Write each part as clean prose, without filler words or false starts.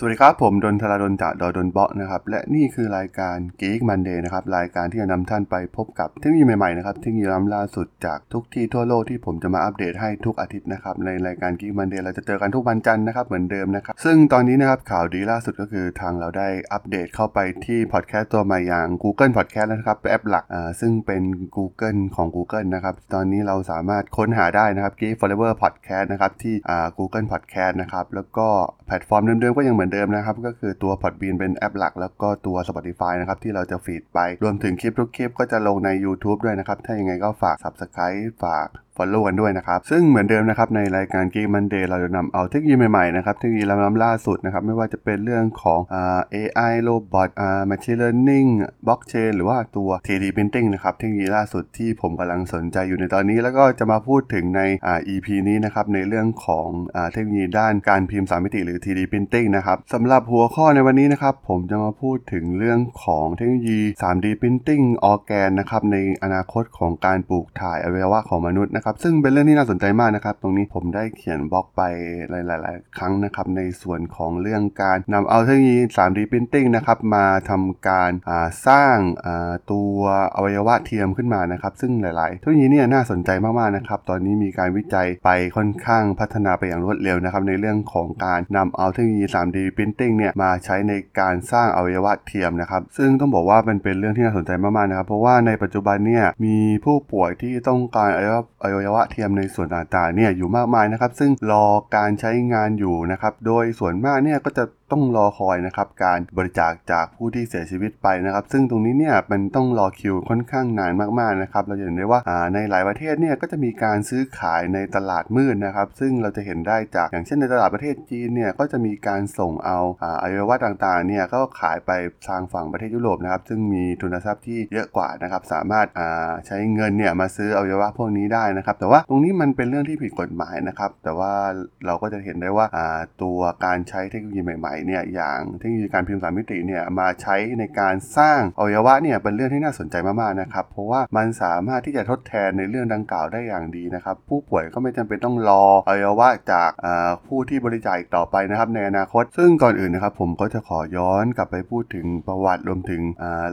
สวัสดีครับผมดนทราดลจากดอดนเบาะนะครับและนี่คือรายการ Geek Monday นะครับรายการที่จะนำท่านไปพบกับเทคโนโลยีใหม่ๆนะครับเทคโนโลยีล้ำล่าสุดจากทุกที่ทั่วโลกที่ผมจะมาอัปเดตให้ทุกอาทิตย์นะครับในรายการ Geek Monday เราจะเจอกันทุกวันจันทร์นะครับเหมือนเดิมนะครับซึ่งตอนนี้นะครับข่าวดีล่าสุดก็คือทางเราได้อัปเดตเข้าไปที่พอดแคสต์ตัวใหม่อย่าง Google Podcast แล้วนะครับแอปหลักซึ่งเป็น Google ของ Google นะครับตอนนี้เราสามารถค้นหาได้นะครับ Geek Forever Podcast นะครับที่Google Podcast นะครับแล้วก็แพลตฟอร์มเดิมๆก็ยังเหมือนเดิมนะครับก็คือตัว Podbean เป็นแอปหลักแล้วก็ตัว Spotify นะครับที่เราจะฟีดไปรวมถึงคลิปทุกคลิปก็จะลงใน YouTube ด้วยนะครับถ้ายังไงก็ฝาก Subscribe ฝากfollow กันด้วยนะครับซึ่งเหมือนเดิมนะครับในรายการ Geek Monday เราจะนำเอาเทคโนโลยีใหม่ๆนะครับเทคโนโลยีล่าสุดนะครับไม่ว่าจะเป็นเรื่องของAI robot machine learning blockchain หรือว่าตัว 3D printing นะครับเทคโนโลยีล่าสุดที่ผมกำลังสนใจอยู่ในตอนนี้แล้วก็จะมาพูดถึงในEP นี้นะครับในเรื่องของเทคโนโลยีด้านการพิมพ์3มิติหรือ 3D printing นะครับสำหรับหัวข้อในวันนี้นะครับผมจะมาพูดถึงเรื่องของเทคโนโลยี 3D printing ออร์แกนนะครับในอนาคตของการปลูกถ่ายอวัยวะของมนุษย์นะครับซึ่งเป็นเรื่องที่น่าสนใจมากนะครับตรงนี้ผมได้เขียนบล็อกไปหลายๆครั้งนะครับในส่วนของเรื่องการนำเอาเทคโนโลยี 3D Printing นะครับมาทำการสร้างตัวอวัยวะเทียมขึ้นมานะครับซึ่งหลายๆเทคโนโลยีเนี่ยน่าสนใจมากๆนะครับตอนนี้มีการวิจัยไปค่อนข้างพัฒนาไปอย่างรวดเร็วนะครับในเรื่องของการนำเอาเทคโนโลยี 3D Printing เนี่ยมาใช้ในการสร้างอวัยวะเทียมนะครับซึ่งต้องบอกว่ามันเป็นเรื่องที่น่าสนใจมากๆนะครับเพราะว่าในปัจจุบันเนี่ยมีผู้ป่วยที่ต้องการอวัยวะเทียมในส่วนต่างๆเนี่ยอยู่มากมายนะครับซึ่งรอการใช้งานอยู่นะครับโดยส่วนมากเนี่ยก็จะต้องรอคอยนะครับการบริจาคจากผู้ที่เสียชีวิตไปนะครับซึ่งตรงนี้เนี่ยมันต้องรอคิวค่อนข้างนานมากๆนะครับเราจะเห็นได้ว่าในหลายประเทศเนี่ยก็จะมีการซื้อขายในตลาดมืดนะครับซึ่งเราจะเห็นได้จากอย่างเช่นในตลาดประเทศจีนเนี่ยก็จะมีการส่งเอาอวัยวะต่างๆเนี่ยก็ขายไปทางฝั่งประเทศยุโรปนะครับซึ่งมีทุนทรัพย์ที่เยอะกว่านะครับสามารถใช้เงินเนี่ยมาซื้ออวัยวะพวกนี้ได้นะครับแต่ว่าตรงนี้มันเป็นเรื่องที่ผิดกฎหมายนะครับแต่ว่าเราก็จะเห็นได้ว่าตัวการใช้เทคโนโลยีใหม่เนี่ยอย่างเทคโนโลยีการพิมพ์3มิติเนี่ยมาใช้ในการสร้างอวัยวะเนี่ยเป็นเรื่องที่น่าสนใจมากๆนะครับเพราะว่ามันสามารถที่จะทดแทนในเรื่องดังกล่าวได้อย่างดีนะครับผู้ป่วยก็ไม่จำเป็นต้องรออวัยวะจากผู้ที่บริจาคต่อไปนะครับในอนาคตซึ่งก่อนอื่นนะครับผมก็จะขอย้อนกลับไปพูดถึงประวัติรวมถึง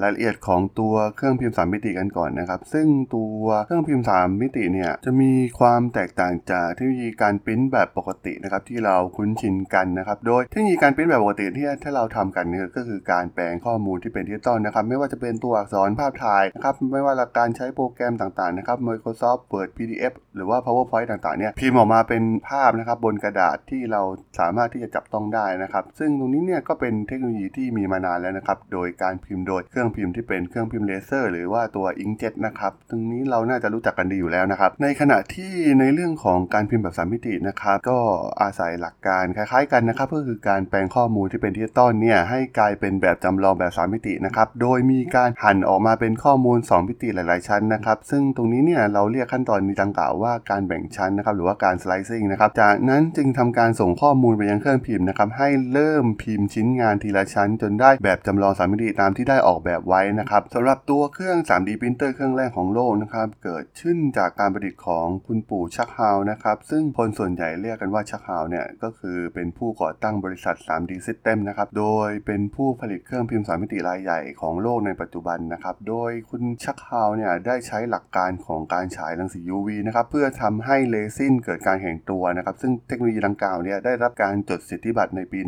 รายละเอียดของตัวเครื่องพิมพ์3มิติกันก่อนนะครับซึ่งตัวเครื่องพิมพ์3มิติเนี่ยจะมีความแตกต่างจากเทคโนโลยีการพิมพ์แบบปกตินะครับที่เราคุ้นชินกันนะครับโดยเทคโนโลยีการพิมพ์แบบปกติที่ถ้าเราทำกันก็คือการแปลงข้อมูลที่เป็นดิจิตอลนะครับไม่ว่าจะเป็นตัวอักษรภาพถ่ายนะครับไม่ว่าการใช้โปรแกรมต่างๆนะครับ Microsoft Word PDF หรือว่า PowerPoint ต่างๆเนี่ยพิมพ์ออกมาเป็นภาพนะครับบนกระดาษที่เราสามารถที่จะจับต้องได้นะครับซึ่งตรงนี้เนี่ยก็เป็นเทคโนโลยีที่มีมานานแล้วนะครับโดยการพิมพ์โดยเครื่องพิมพ์ที่เป็นเครื่องพิมพ์เลเซอร์หรือว่าตัว Inkjet นะครับตรงนี้เราน่าจะรู้จักกันดีอยู่แล้วนะครับในขณะที่ในเรื่องของการพิมพ์แบบ3มิตินะครับก็อาศัยหลักการคล้ายๆกันนะครับก็คือการแปลงข้อมูลที่เป็นดิจิตอลเนี่ยให้กลายเป็นแบบจำลองแบบ3มิตินะครับโดยมีการหั่นออกมาเป็นข้อมูล2มิติหลายๆชั้นนะครับซึ่งตรงนี้เนี่ยเราเรียกขั้นตอนนี้ดังกล่าวว่าการแบ่งชั้นนะครับหรือว่าการ slicing นะครับจากนั้นจึงทำการส่งข้อมูลไปยังเครื่องพิมพ์นะครับให้เริ่มพิมพ์ชิ้นงานทีละชั้นจนได้แบบจำลอง3มิติตามที่ได้ออกแบบไว้นะครับสำหรับตัวเครื่อง 3D printer เครื่องแรกของโลกนะครับเกิดขึ้นจากการประดิษฐ์ของคุณปู่ชักฮาวนะครับซึ่งคนส่วนใหญ่เรียกกันว่าชักฮาวเนี่ยก็คือเป็นผู้ก่อตั้งบริษัท3D System นะครับโดยเป็นผู้ผลิตเครื่องพิมพ์3มิติรายใหญ่ของโลกในปัจจุบันนะครับโดยคุณชักฮาวเนี่ยได้ใช้หลักการของการฉายรังสี UV นะครับเพื่อทำให้เรซินเกิดการแข็งตัวนะครับซึ่งเทคโนโลยีดังกล่าวเนี่ยได้รับการจดสิทธิบัตรในปี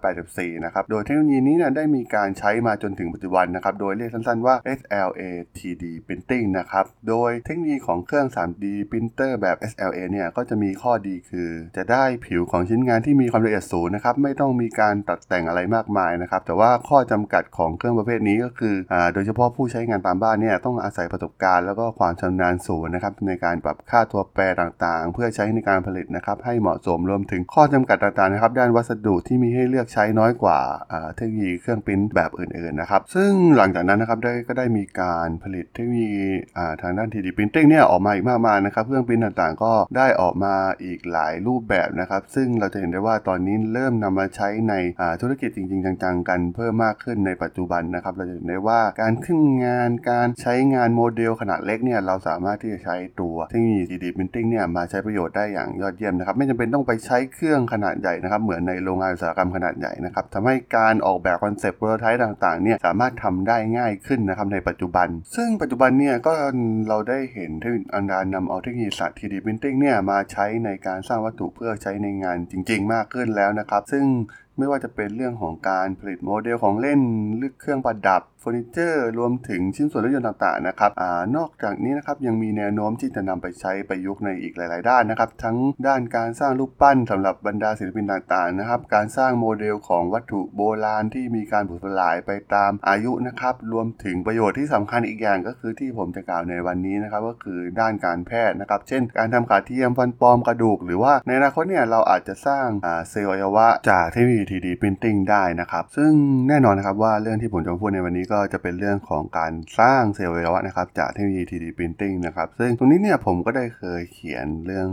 1984 นะครับโดยเทคโนโลยีนี้เนี่ยได้มีการใช้มาจนถึงปัจจุบันนะครับโดยเรียกสั้นๆว่า SLA 3D Printing นะครับโดยเทคโนโลยีของเครื่อง 3D Printer แบบ SLA เนี่ยก็จะมีข้อดีคือจะได้ผิวของชิ้นงานที่มีความละเอียดสูงนะครับไม่ต้องมี การตัดแต่งอะไรมากมายนะครับแต่ว่าข้อจำกัดของเครื่องประเภทนี้ก็คือโดยเฉพาะผู้ใช้งานตามบ้านเนี่ยต้องอาศัยประสบการณ์แล้วก็ความชำนาญสูงนะครับในการปรับค่าตัวแปรต่างๆเพื่อใช้ในการผลิตนะครับให้เหมาะสมรวมถึงข้อจำกัดต่างๆนะครับด้านวัสดุที่มีให้เลือกใช้น้อยกว่าเทคโนโลยีเครื่องพิมพ์แบบอื่นๆนะครับซึ่งหลังจากนั้นนะครับก็ได้มีการผลิตเทคโนโลยีทางด้าน 3D Printing เนี่ยออกมาอีกมากมายนะครับเครื่องพิมพ์ต่างๆก็ได้ออกมาอีกหลายรูปแบบนะครับซึ่งเราจะเห็นได้ว่าตอนนี้เริ่มนำมาใช้ในธุรกิจจริงๆจังๆกันเพิ่มมากขึ้นในปัจจุบันนะครับเราจะเห็นได้ว่าการขึ้นงานการใช้งานโมเดลขนาดเล็กเนี่ยเราสามารถที่จะใช้ตัวเทคโนโลยี 3D Printing เนี่ยมาใช้ประโยชน์ได้อย่างยอดเยี่ยมนะครับไม่จำเป็นต้องไปใช้เครื่องขนาดใหญ่นะครับเหมือนในโรงงานอุตสาหกรรมขนาดใหญ่นะครับทำให้การออกแบบคอนเซปต์โปรโตไทป์ต่างๆเนี่ยสามารถทำได้ง่ายขึ้นนะครับในปัจจุบันซึ่งปัจจุบันเนี่ยก็เราได้เห็นที่อันดานำเอาเทคโนโลยี 3D Printing เนี่ยมาใช้ในการสร้างวัตถุเพื่อใช้ในงานจริงๆมากขึ้นแล้วนะครับซึ่งไม่ว่าจะเป็นเรื่องของการผลิตโมเดลของเล่นหรือเครื่องประดับเฟอร์นิเจอร์รวมถึงชิ้นส่วนรถยนต์ต่างๆนะครับนอกจากนี้นะครับยังมีแนวโน้มที่จะนำไปใช้ประยุกต์ในอีกหลายๆด้านนะครับทั้งด้านการสร้างรูปปั้นสำหรับบรรดาศิลปินต่างๆนะครับการสร้างโมเดลของวัตถุโบราณที่มีการผุสลายไปตามอายุนะครับรวมถึงประโยชน์ที่สำคัญอีกอย่างก็คือที่ผมจะกล่าวในวันนี้นะครับก็คือด้านการแพทย์นะครับเช่นการทำขาเทียมฟันปลอมกระดูกหรือว่าในอนาคตเนี่ยเราอาจจะสร้างเซลล์อวัยวะจากเทคโนโลยี 3D Printing ได้นะครับซึ่งแน่นอนนะครับว่าเรื่องที่ผมจะพูดในวันนี้ก็จะเป็นเรื่องของการสร้างเซลล์อวัยวะนะครับจากเทคโนโลยี 3D Printing นะครับซึ่งตรงนี้เนี่ยผมก็ได้เคยเขียนเรื่อง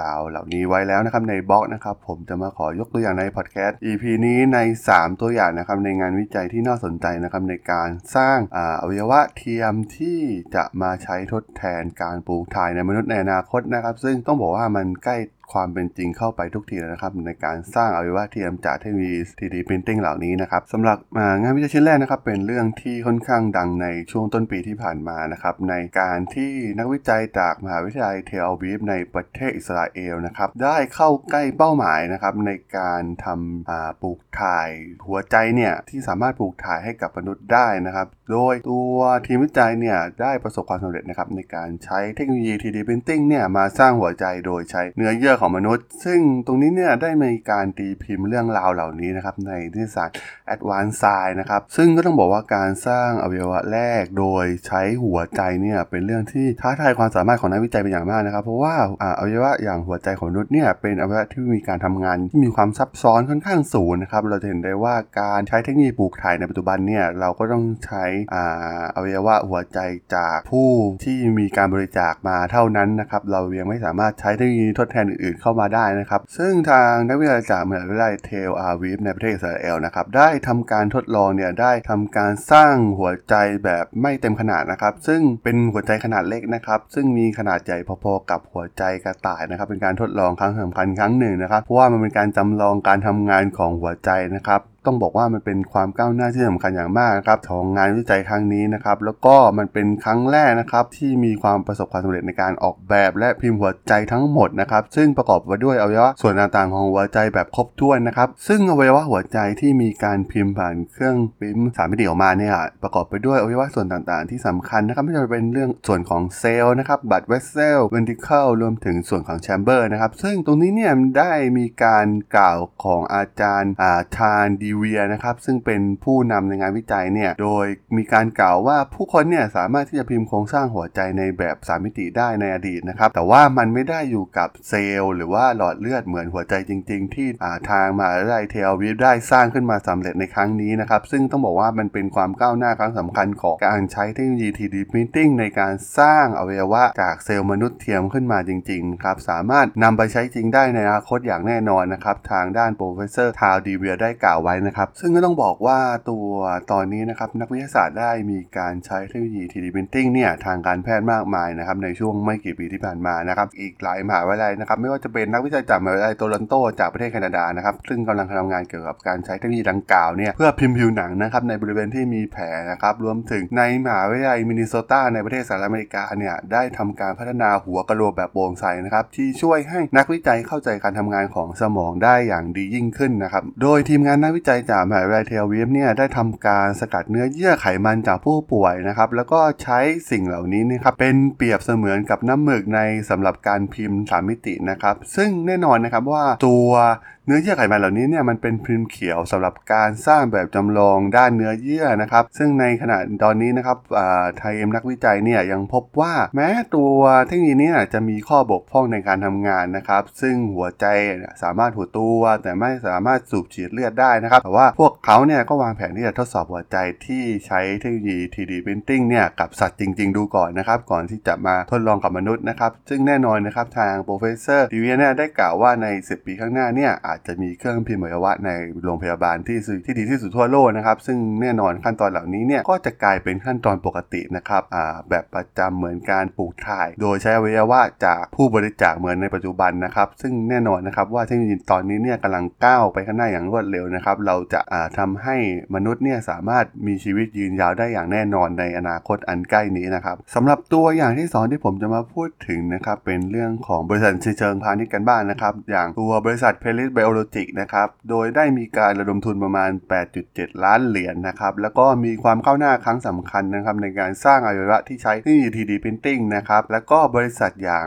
ราวเหล่านี้ไว้แล้วนะครับในบล็อกนะครับผมจะมาขอยกตัวอย่างในพอดแคสต์ EP นี้ใน3ตัวอย่างนะครับในงานวิจัยที่น่าสนใจนะครับในการสร้างอวัยวะเทียมที่จะมาใช้ทดแทนการปลูกถ่ายในมนุษย์ในอนาคตนะครับซึ่งต้องบอกว่ามันใกล้ความเป็นจริงเข้าไปทุกทีแล้วนะครับในการสร้างอวัยวะเทียมจากเทคโนโลยี 3D Printing เหล่านี้นะครับสำหรับงานวิจัยชิ้นแรกนะครับเป็นเรื่องที่ค่อนข้างดังในช่วงต้นปีที่ผ่านมานะครับในการที่นักวิจัยจากมหาวิทยาลัยเทลอาวีฟในประเทศอิสราเอลนะครับได้เข้าใกล้เป้าหมายนะครับในการทำปลูกถ่ายหัวใจเนี่ยที่สามารถปลูกถ่ายให้กับมนุษย์ได้นะครับโดยตัวทีมวิจัยเนี่ยได้ประสบความสำเร็จนะครับในการใช้เทคโนโลยี 3D Printing เนี่ยมาสร้างหัวใจโดยใช้เนื้อเยื่อของมนุษย์ซึ่งตรงนี้เนี่ยได้มีการตีพิมพ์เรื่องราวเหล่านี้นะครับในนิตยสาร Advanced Science นะครับซึ่งก็ต้องบอกว่าการสร้างอวัยวะแรกโดยใช้หัวใจเนี่ยเป็นเรื่องที่ท้าทายความสามารถของนักวิจัยเป็นอย่างมากนะครับเพราะว่าอวัยวะอย่างหัวใจของมนุษย์เนี่ยเป็นอวัยวะที่มีการทำงานที่มีความซับซ้อนค่อนข้างสูงนะครับเราจะเห็นได้ว่าการใช้เทคโนโลยีปลูกถ่ายในปัจจุบันเนี่ยเราก็ต้องใช้อวัยวะหัวใจจากผู้ที่มีการบริจาคมาเท่านั้นนะครับเรายังไม่สามารถใช้เทคโนโลยีทดแทนอื่นเข้ามาได้นะครับซึ่งทางนักวิทยาศาสตร์มหาวิทยาลัยเทลอาวีฟในประเทศอิสราเอลนะครับได้ทำการทดลองเนี่ยได้ทำการสร้างหัวใจแบบไม่เต็มขนาดนะครับซึ่งเป็นหัวใจขนาดเล็กนะครับซึ่งมีขนาดใหญ่พอๆกับหัวใจกระต่ายนะครับเป็นการทดลองครั้งสำคัญครั้งหนึ่งนะครับเพราะว่ามันเป็นการจำลองการทำงานของหัวใจนะครับต้องบอกว่ามันเป็นความก้าวหน้าที่สำคัญอย่างมากนะครับของงานวิจัยครั้งนี้นะครับแล้วก็มันเป็นครั้งแรกนะครับที่มีความประสบความสำเร็จในการออกแบบและพิมพ์หัวใจทั้งหมดนะครับซึ่งประกอบไปด้วยอวัยวะส่วนต่างๆของหัวใจแบบครบถ้วนนะครับซึ่งอวัยวะหัวใจที่มีการพิมพ์ผ่านเครื่องพิมพ์3มิติออกมาเนี่ยประกอบไปด้วยอวัยวะส่วนต่างๆที่สำคัญนะครับไม่ว่าจะเป็นเรื่องส่วนของเซลล์นะครับบัดเวสเซลล์เวนทิเคิลรวมถึงส่วนของแชมเบอร์นะครับซึ่งตรงนี้เนี่ยได้มีการกล่าวของอาจารย์ทานเวียนะครับซึ่งเป็นผู้นำในงานวิจัยเนี่ยโดยมีการกล่าวว่าผู้คนเนี่ยสามารถที่จะพิมพ์โครงสร้างหัวใจในแบบ3มิติได้ในอดีตนะครับแต่ว่ามันไม่ได้อยู่กับเซลล์หรือว่าหลอดเลือดเหมือนหัวใจจริงๆที่ทางมหาวิทยาลัยเทลอาวีฟได้สร้างขึ้นมาสำเร็จในครั้งนี้นะครับซึ่งต้องบอกว่ามันเป็นความก้าวหน้าครั้งสำคัญของการใช้เทคโนโลยี 3D Printing ในการสร้างอวัยวะจากเซลล์มนุษย์เทียมขึ้นมาจริงๆครับสามารถนำไปใช้จริงได้ในอนาคตอย่างแน่นอนนะครับทางด้านโปรเฟสเซอร์ทาวดีเวียได้กล่าวไว้นะครับซึ่งก็ต้องบอกว่าตัวตอนนี้นะครับนักวิทยาศาสตร์ได้มีการใช้เทคโนโลยี 3D Printing เนี่ยทางการแพทย์มากมายนะครับในช่วงไม่กี่ปีที่ผ่านมานะครับอีกหลายมหาวิทยาลัยนะครับไม่ว่าจะเป็นนักวิจัยจากมหาวิทยาลัยโตลอนโตจากประเทศแคนาดานะครับซึ่งกำลังทำงานเกี่ยวกับการใช้เทคโนโลยีดังกล่าวเนี่ยเพื่อพิมพ์ผิวหนังนะครับในบริเวณที่มีแผลนะครับรวมถึงในมหาวิทยาลัยมินนิโซตาในประเทศสหรัฐอเมริกาเนี่ยได้ทำการพัฒนาหัวกะโหลกแบบโปร่งใสนะครับที่ช่วยให้นักวิจัยเข้าใจการทำงานของสมองได้อย่างดียิ่งขึ้นนะครับโดยทีมงานนักวิจัยจากมหาวิทยาลัยเทลอาวีฟเนี่ยได้ทำการสกัดเนื้อเยื่อไขมันจากผู้ป่วยนะครับแล้วก็ใช้สิ่งเหล่านี้นะครับเป็นเปรียบเสมือนกับน้ำหมึกในสำหรับการพิมพ์3มิตินะครับซึ่งแน่นอนนะครับว่าตัว เนื้อเยื่อไขมันเหล่านี้เนี่ยมันเป็นพิมพ์เขียวสำหรับการสร้างแบบจำลองด้านเนื้อเยื่อนะครับซึ่งในขณะตอนนี้นะครับไทยเอ็มนักวิจัยเนี่ยยังพบว่าแม้ตัวเทคโนโลยีนี้จะมีข้อบกพร่องในการทำงานนะครับซึ่งหัวใจสามารถหดตัวแต่ไม่สามารถสูบฉีดเลือดได้นะครับแต่ว่าพวกเขาเนี่ยก็วางแผนที่จะทดสอบหัวใจที่ใช้เทคโนโลยี 3D Printing เนี่ยกับสัตว์จริงๆดูก่อนนะครับก่อนที่จะมาทดลองกับมนุษย์นะครับซึ่งแน่นอนนะครับทางโปรเฟสเซอร์ดิเวียเนี่ยได้กล่าวว่าใน10ปีข้างหน้าเนี่ยอาจจะมีเครื่องพิมพ์อวัยวะในโรงพยาบาลที่ดีที่สุดทั่วโลกนะครับซึ่งแน่นอนขั้นตอนเหล่านี้เนี่ยก็จะกลายเป็นขั้นตอนปกตินะครับแบบประจำเหมือนการปลูกถ่ายโดยใช้อวัยวะจากผู้บริจาคเหมือนในปัจจุบันนะครับซึ่งแน่นอนนะครับว่าเทคโนโลยีตอนนี้เนี่ยกำลังก้าวไปข้างหน้าอย่างรวดเร็วนะครับเราจะทำให้มนุษย์เนี่ยสามารถมีชีวิตยืนยาวได้อย่างแน่นอนในอนาคตอันใกล้นี้นะครับสำหรับตัวอย่างที่สองที่ผมจะมาพูดถึงนะครับเป็นเรื่องของบริษัทเชิงพาณิชย์กันบ้าง นะครับอย่างตัวบริษัทเพลิสไบโอโลจิกนะครับโดยได้มีการระดมทุนประมาณ 8.7 ล้านเหรียญ นะครับแล้วก็มีความก้าวหน้าครั้งสำคัญนะครับในการสร้างอวัยวะที่ใช้ที่ 3D Printing นะครับแล้วก็บริษัทอย่าง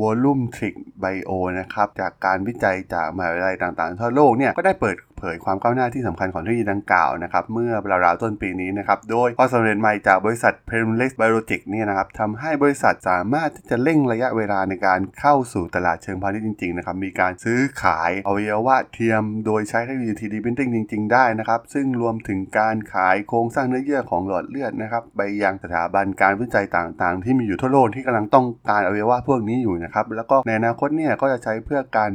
Volumetric Bio นะครับจากการวิจัยจากมหาวิทยาลัยต่างๆทั่วโลกเนี่ยก็ได้เปิดเผยความก้าวหน้าที่สำคัญของเทคโนโลยีดังกล่าวนะครับเมื่อราวๆต้นปีนี้นะครับโดยความสำเร็จใหม่จากบริษัท Premlex Biologic เนี่ยนะครับทำให้บริษัทสามารถที่จะเร่งระยะเวลาในการเข้าสู่ตลาดเชิงพาณิชย์จริงๆนะครับมีการซื้อขายอวัยวะเทียมโดยใช้เทคโนโลยี 3D Printing จริงๆได้นะครับซึ่งรวมถึงการขายโครงสร้างเนื้อเยื่อของหลอดเลือดนะครับไปยังสถาบันการวิจัยต่างๆที่มีอยู่ทั่วโลกที่กำลังต้องการอวัยวะพวกนี้อยู่นะครับแล้วก็ในอนาคตเนี่ยก็จะใช้เพื่อการ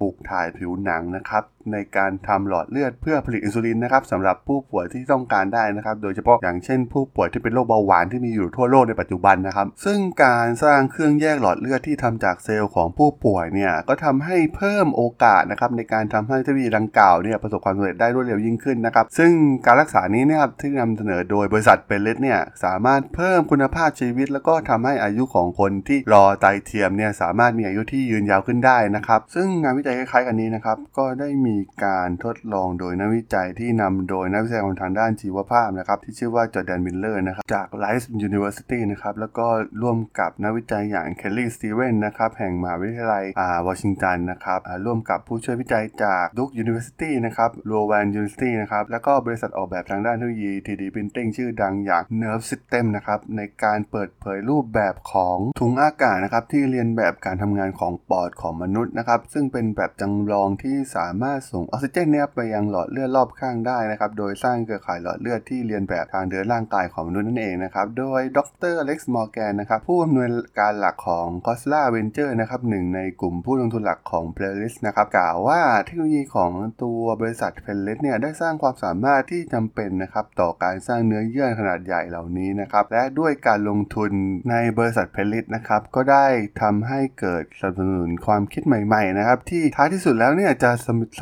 ปลูกถ่ายผิวหนังนะครับในการทำหลอดเลือดเพื่อผลิตอินซูลินนะครับสำหรับผู้ป่วยที่ต้องการได้นะครับโดยเฉพาะอย่างเช่นผู้ป่วยที่เป็นโรคเบาหวานที่มีอยู่ทั่วโลกในปัจจุบันนะครับซึ่งการสร้างเครื่องแยกหลอดเลือดที่ทำจากเซลล์ของผู้ป่วยเนี่ยก็ทำให้เพิ่มโอกาสนะครับในการทำให้เทคโนโลยีดังกล่าวเนี่ยประสบความสำเร็จได้รวดเร็วยิ่งขึ้นนะครับซึ่งการรักษานี้นะครับที่นำเสนอโดยบริษัทเพลเลสเนี่ยสามารถเพิ่มคุณภาพชีวิตแล้วก็ทำให้อายุของคนที่รอไตเทียมเนี่ยสามารถมีอายุที่ยืนยาวขึ้นได้นะครับซึ่งงานวิจัยคล้ายๆกันนี้นะครับก็ได้มีการทดลองโดยนักวิจัยที่นำโดยนักวิจัยทางด้านชีวภาพนะครับที่ชื่อว่าจอร์แดนมิลเลอร์นะครับจากไลฟ์ยูนิเวอร์ซิตี้นะครับแล้วก็ร่วมกับนักวิจัยอย่างเคลลี่สตีเวนนะครับแห่งมหาวิทยาลัยวอชิงตันนะครับร่วมกับผู้ช่วยวิจัยจากดุ๊กยูนิเวอร์ซิตี้นะครับโลแวนยูนิเวอร์ซิตี้นะครับแล้วก็บริษัทออกแบบทางด้านเทคโนโลยี 3D Printing ชื่อดังอย่าง Nerve System นะครับในการเปิดเผยรูปแบบของถุงอากาศนะครับที่เรียนแบบการทำงานของปอดของมนุษย์นะครับซึ่งเป็นแบบจำลองที่สามารถส่งออกซิเจนเนี่ยไปยังหลอดเลือดรอบข้างได้นะครับโดยสร้างเครือข่ายหลอดเลือดที่เรียนแบบทางเดินร่างกายของมนุษย์นั่นเองนะครับโดยดรอเล็กซ์มอร์แกนนะครับผู้อำนวยการหลักของ Kosala Venture นะครับหนึ่งในกลุ่มผู้ลงทุนหลักของ Playlis นะครับกล่าวว่าเทคโนโลยีของตัวบริษัท Playlis เนี่ยได้สร้างความสามารถที่จำเป็นนะครับต่อการสร้างเนื้อเยื่อขนาดใหญ่เหล่านี้นะครับและด้วยการลงทุนในบริษัท Playlis นะครับก็ได้ทำให้เกิดสนับสนุนความคิดใหม่ๆนะครับที่ท้ายที่สุดแล้วเนี่ยจะ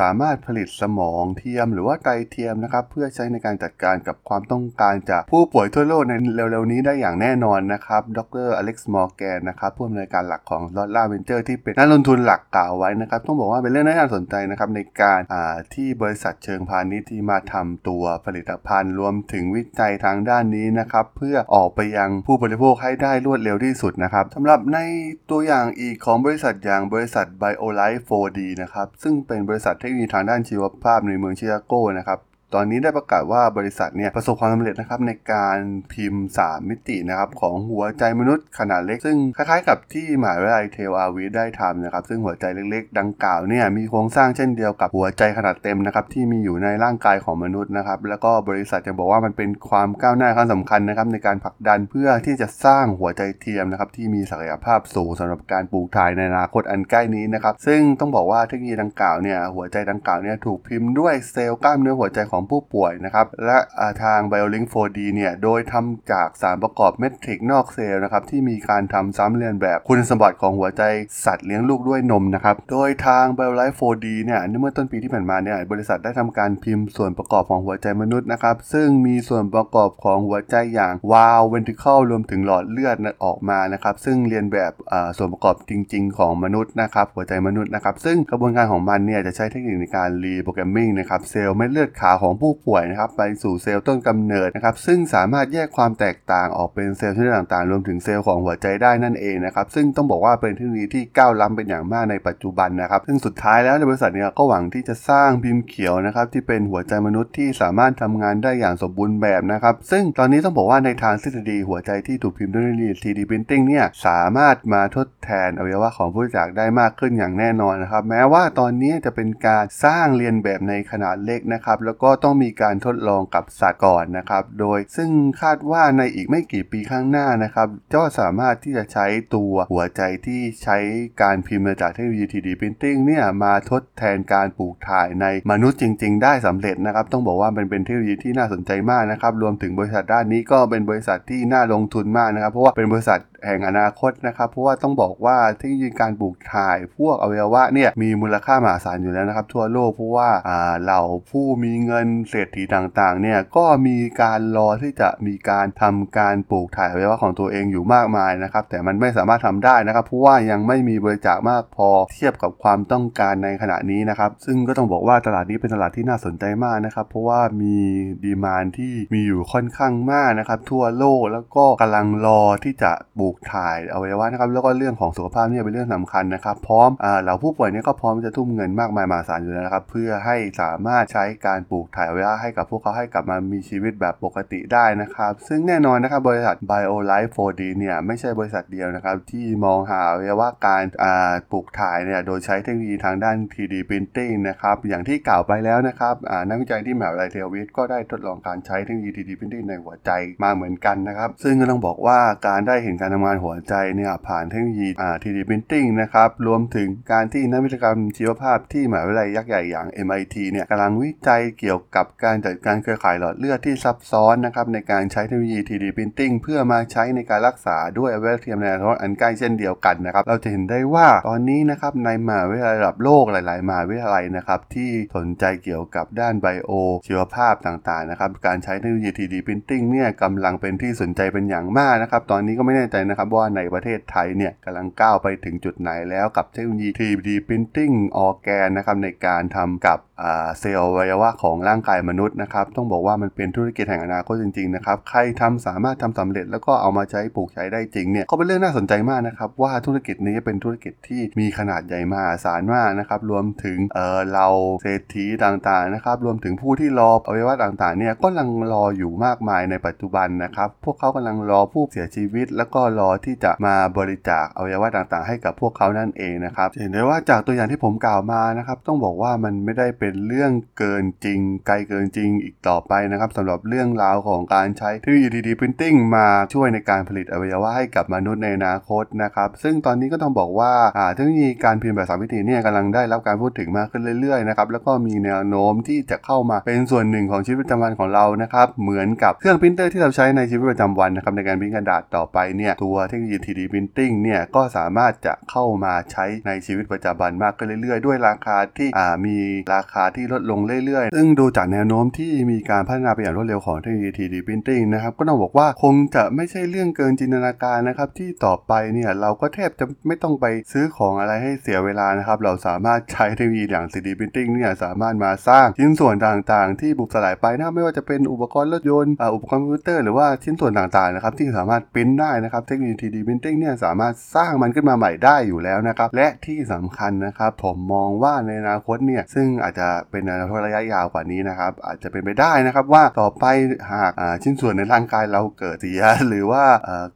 สามารถผลิตสมองเทียมหรือว่าไตเทียมนะครับเพื่อใช้ในการจัดการกับความต้องการจากผู้ป่วยทั่วโลกในเร็วๆนี้ได้อย่างแน่นอนนะครับดรอเล็กซ์มอร์แกนนะครับผู้อำนวยการหลักของ Kosala Venture ที่เป็นนักลงทุนหลักกล่าวไว้นะครับต้องบอกว่าเป็นเรื่องน่าสนใจนะครับในการที่บริษัทเชิงพาณิชย์ที่มาทำตัวผลิตภัณฑ์รวมถึงวิจัยทางด้านนี้นะครับเพื่อออกไปยังผู้บริโภคให้ได้รวดเร็วที่สุดนะครับสำหรับในตัวอย่างอีกของบริษัทอย่างบริษัท BioLife 4D นะครับซึ่งเป็นบริษัทเทคโนโลยีทางด้านชีวภาพในเมืองชิคาโกนะครับตอนนี้ได้ประกาศว่าบริษัทเนี่ยประสบความสำเร็จนะครับในการพิมพ์3มิตินะครับของหัวใจมนุษย์ขนาดเล็กซึ่งคล้ายๆกับที่มหาวิทยาลัยเทลอาวีฟได้ทำนะครับซึ่งหัวใจเล็กๆดังกล่าวเนี่ยมีโครงสร้างเช่นเดียวกับหัวใจขนาดเต็มนะครับที่มีอยู่ในร่างกายของมนุษย์นะครับแล้วก็บริษัทจะบอกว่ามันเป็นความก้าวหน้าครั้งสำคัญนะครับในการผลักดันเพื่อที่จะสร้างหัวใจเทียมนะครับที่มีศักยภาพสูงสำหรับการปลูกถ่ายในอนาคตอันใกล้นี้นะครับซึ่งต้องบอกว่าเทคโนโลยีดังกล่าวเนี่ยหัวใจดังกล่าวเนี่ยถูกพิมพ์ด้วยเซลล์กล้ามเนื้อหัวใจของผู้ป่วยนะครับและทาง BioLink 4D เนี่ยโดยทำจากสารประกอบเมทริกซ์นอกเซลล์นะครับที่มีการทำซ้ำเลียนแบบคุณสมบัติของหัวใจสัตว์เลี้ยงลูกด้วยนมนะครับโดยทาง BioLife 4D เนี่ยเมื่อต้นปีที่ผ่านมาเนี่ยบริษัทได้ทำการพิมพ์ส่วนประกอบของหัวใจมนุษย์นะครับซึ่งมีส่วนประกอบของหัวใจอย่างวาล์วเวนทริเคิลรวมถึงหลอดเลือดออกมานะครับซึ่งเรียนแบบส่วนประกอบจริงๆของมนุษย์นะครับหัวใจมนุษย์นะครับซึ่งกระบวนการของมันเนี่ยจะใช้เทคนิคในการรีโปรแกรมมิ่งนะครับเซลล์เม็ดเลือดขาวของ ของผู้ป่วยนะครับไปสู่เซลล์ต้นกำเนิดนะครับซึ่งสามารถแยกความแตกต่างออกเป็นเซลล์ชนิดต่างๆรวมถึงเซลล์ของหัวใจได้นั่นเองนะครับซึ่งต้องบอกว่าเป็นเทคโนโลยีที่ก้าวล้ำเป็นอย่างมากในปัจจุบันนะครับซึ่งสุดท้ายแล้วในบริษัทเนี่ยก็หวังที่จะสร้างพิมพ์เขียวนะครับที่เป็นหัวใจมนุษย์ที่สามารถทำงานได้อย่างสมบูรณ์แบบนะครับซึ่งตอนนี้ต้องบอกว่าในทางทฤษฎีหัวใจที่ถูกพิมพ์ด้วยเทคโนโลยี 3D Printing เนี่ยสามารถมาทดแทนอวัยวะของผู้บริจาคได้มากขึ้นอย่างแน่นอนนะครับแม้ว่าตอนนี้จะเป็นการสร้างเรียนแบบในขนาดเล็กนะครับแล้วก็ต้องมีการทดลองกับสัตว์ก่อนนะครับโดยซึ่งคาดว่าในอีกไม่กี่ปีข้างหน้านะครับจะสามารถที่จะใช้ตัวหัวใจที่ใช้การพิมพ์จากเทคโนโลยี 3D Printing เนี่ยมาทดแทนการปลูกถ่ายในมนุษย์จริงๆได้สำเร็จนะครับต้องบอกว่าเป็นเทคโนโลยีที่น่าสนใจมากนะครับรวมถึงบริษัทด้านนี้ก็เป็นบริษัทที่น่าลงทุนมากนะครับเพราะว่าเป็นบริษัทแห่งอนาคตนะครับเพราะว่าต้องบอกว่าเทคโนโลยีการปลูกถ่ายพวกอวัยวะเนี่ยมีมูลค่ามหาศาลอยู่แล้วนะครับทั่วโลกเพราะว่าเหล่าผู้มีเงินเศรษฐีต่างๆเนี่ยก็มีการรอที่จะมีการทำการปลูกถ่ายอวัยวะของตัวเองอยู่มากมายนะครับแต่มันไม่สามารถทำได้นะครับเพราะว่ายังไม่มีบริจาคมากพอเทียบกับความต้องการในขณะนี้นะครับซึ่งก็ต้องบอกว่าตลาดนี้เป็นตลาดที่น่าสนใจมากนะครับเพราะว่ามีดีมานด์ที่มีอยู่ค่อนข้างมากนะครับทั่วโลกแล้วก็กำลังรอที่จะปลูกถ่ายอวัยวะนะครับแล้วก็เรื่องของสุขภาพเนี่ยเป็นเรื่องสำคัญนะครับพร้อมเหล่าผู้ป่วยเนี่ยก็พร้อมจะทุ่มเงินมากมายมหาศาลอยู่แล้วนะครับเพื่อให้สามารถใช้การปลูกถ่ายอวัยวะให้กับพวกเขาให้กลับมามีชีวิตแบบปกติได้นะครับซึ่งแน่นอนนะครับบริษัท BioLife 4D เนี่ยไม่ใช่บริษัทเดียวนะครับที่มองหาอวัยวะการปลูกถ่ายเนี่ยโดยใช้เทคโนโลยีทางด้าน 3D Printing นะครับอย่างที่กล่าวไปแล้วนะครับนักวิจัยที่มหาวิทยาลัยเทลวิทก็ได้ทดลองการใช้เทคโนโลยี 3D Printing ในหัวใจมาเหมือนกันนะครับซึ่งก็ต้องบอกว่าการได้เห็นการทำงานหัวใจเนี่ยผ่านเทคโนโลยี 3D Printing นะครับรวมถึงการที่นักวิทยากรรมชีวภาพที่มหาวิทยาลัยยักษ์ใหญ่อย่าง MIT เนี่ยกำลังวิจัยเกี่ยวกับการจัดการเครือข่ายหลอดเลือดที่ซับซ้อนนะครับในการใช้เทคโนโลยี 3D Printing เพื่อมาใช้ในการรักษาด้วยอวัยวะเทียมในอนาคตอันใกล้เช่นเดียวกันนะครับเราจะเห็นได้ว่าตอนนี้นะครับในมหาวิทยาลัยระดับโลกหลายๆมหาวิทยาลัยนะครับที่สนใจเกี่ยวกับด้านไบโอชีวภาพต่างๆนะครับการใช้เทคโนโลยี 3D Printing เนี่ยกำลังเป็นที่สนใจเป็นอย่างมากนะครับตอนนี้ก็ไม่แน่ใจนะครับว่าในประเทศไทยเนี่ยกำลังก้าวไปถึงจุดไหนแล้วกับเทคโนโลยี 3D Printing ออร์แกนนะครับในการทำกับเซลล์อวัยวะของร่างกายมนุษย์นะครับต้องบอกว่ามันเป็นธุรกิจแห่งอนาคตจริงๆนะครับใครทำสามารถทำสำเร็จแล้วก็เอามาใช้ปลูกใช้ได้จริงเนี่ยก็เป็นเรื่องน่าสนใจมากนะครับว่าธุรกิจนี้เป็นธุรกิจที่มีขนาดใหญ่มหาศาลมากนะครับรวมถึงเราเศรษฐีต่างๆนะครับรวมถึงผู้ที่รออวัยวะต่างๆเนี่ยก็กำลังรออยู่มากมายในปัจจุบันนะครับพวกเขากำลังรอผู้เสียชีวิตแล้วก็รอที่จะมาบริจาคอวัยวะต่างๆให้กับพวกเขานั่นเองนะครับเห็นได้ว่าจากตัวอย่างที่ผมกล่าวมานะครับต้องบอกว่ามันไม่ได้เป็นเรื่องเกินจริงไกลเกินจริงอีกต่อไปนะครับสำหรับเรื่องราวของการใช้เทคโนโลยี 3D Printing มาช่วยในการผลิตอวัยวะให้กับมนุษย์ในอนาคตนะครับซึ่งตอนนี้ก็ต้องบอกว่าเทคโนโลยีการพิมพ์แบบ3มิติเนี่ยกำลังได้รับการพูดถึงมากขึ้นเรื่อยๆนะครับแล้วก็มีแนวโน้มที่จะเข้ามาเป็นส่วนหนึ่งของชีวิตประจำวันของเรานะครับเหมือนกับเครื่องพิมพ์ที่เราใช้ในชีวิตประจำวันนะครับในการพิมพ์กระดาษต่อไปเนี่ยตัวเทคโนโลยี 3D Printing เนี่ยก็สามารถจะเข้ามาใช้ในชีวิตประจำวันมากขึ้นเรื่อยๆด้วยราคาที่มีราคาที่ลดลงเรื่อยๆซึ่งดูจากแนวโน้มที่มีการพัฒนาไปอย่างรวดเร็วของเทคโนโลยี 3D Printing นะครับก็ต้องบอกว่าคงจะไม่ใช่เรื่องเกินจินตนาการนะครับที่ต่อไปเนี่ยเราก็แทบจะไม่ต้องไปซื้อของอะไรให้เสียเวลานะครับเราสามารถใช้เทคโนโลยีอย่าง 3D Printing เนี่ยสามารถมาสร้างชิ้นส่วนต่างๆที่บุบสลายไปนะไม่ว่าจะเป็นอุปกรณ์รถยนต์อุปกรณ์คอมพิวเตอร์หรือว่าชิ้นส่วนต่างๆนะครับที่สามารถพิมพ์ได้นะครับเทคโนโลยี 3D Printing เนี่ยสามารถสร้างมันขึ้นมาใหม่ได้อยู่แล้วนะครับและที่สำคัญนะครับผมมองว่าในอนาคตเนี่ยซึ่งอาจจะเป็นในระยะยาวกว่านี้นะครับอาจจะเป็นไปได้นะครับว่าต่อไปหากชิ้นส่วนในร่างกายเราเกิดเสียหรือว่า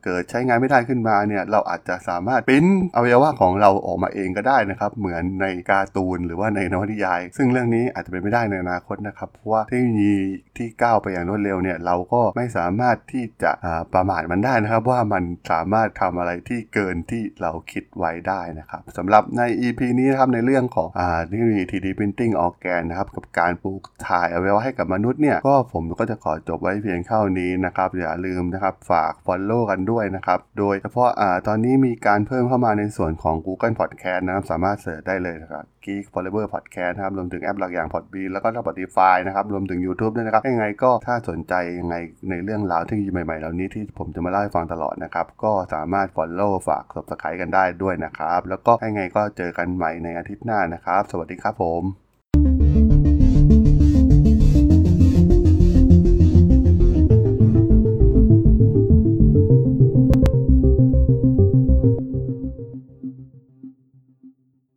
เกิดใช้งานไม่ได้ขึ้นมาเนี่ยเราอาจจะสามารถพิมพ์อวัยวะของเราออกมาเองก็ได้นะครับเหมือนในการ์ตูนหรือว่าในนวนิยายซึ่งเรื่องนี้อาจจะเป็นไม่ได้ในอนาคตนะครับเพราะว่าเทคโนโลยีที่ก้าวไปอย่างรวดเร็วเนี่ยเราก็ไม่สามารถที่จะประมาทมันได้นะครับว่ามันสามารถทำอะไรที่เกินที่เราคิดไว้ได้นะครับสำหรับใน EP นี้นะครับในเรื่องของเทคโนโลยี 3D Printing ออร์แกนนะครับกับการปลูกถ่ายอวัยวะให้กับมนุษย์เนี่ยก็ผมก็จะขอจบไว้เพียงเท่านี้นะครับอย่าลืมนะครับฝาก follow กันด้วยนะครับโดยเฉพาะตอนนี้มีการเพิ่มเข้ามาในส่วนของ Google Podcast นะครับสามารถเสิร์ชได้เลยนะครับ Geek Forever Podcast นะครับรวมถึงแอปหลักอย่าง Podbean แล้วก็ Spotify นะครับรวมถึง YouTube ด้วยนะครับยังไงก็ถ้าสนใจยังไงในเรื่องราวเทคโนโลยีใหม่ๆเหล่านี้ที่ผมจะมาเล่าให้ฟังตลอดนะครับก็สามารถ follow ฝาก Subscribe กันได้ด้วยนะครับแล้วก็ยังไงก็เจอกันใหม่ในอาทิตย์หน้านะครับสวัสดีครับผม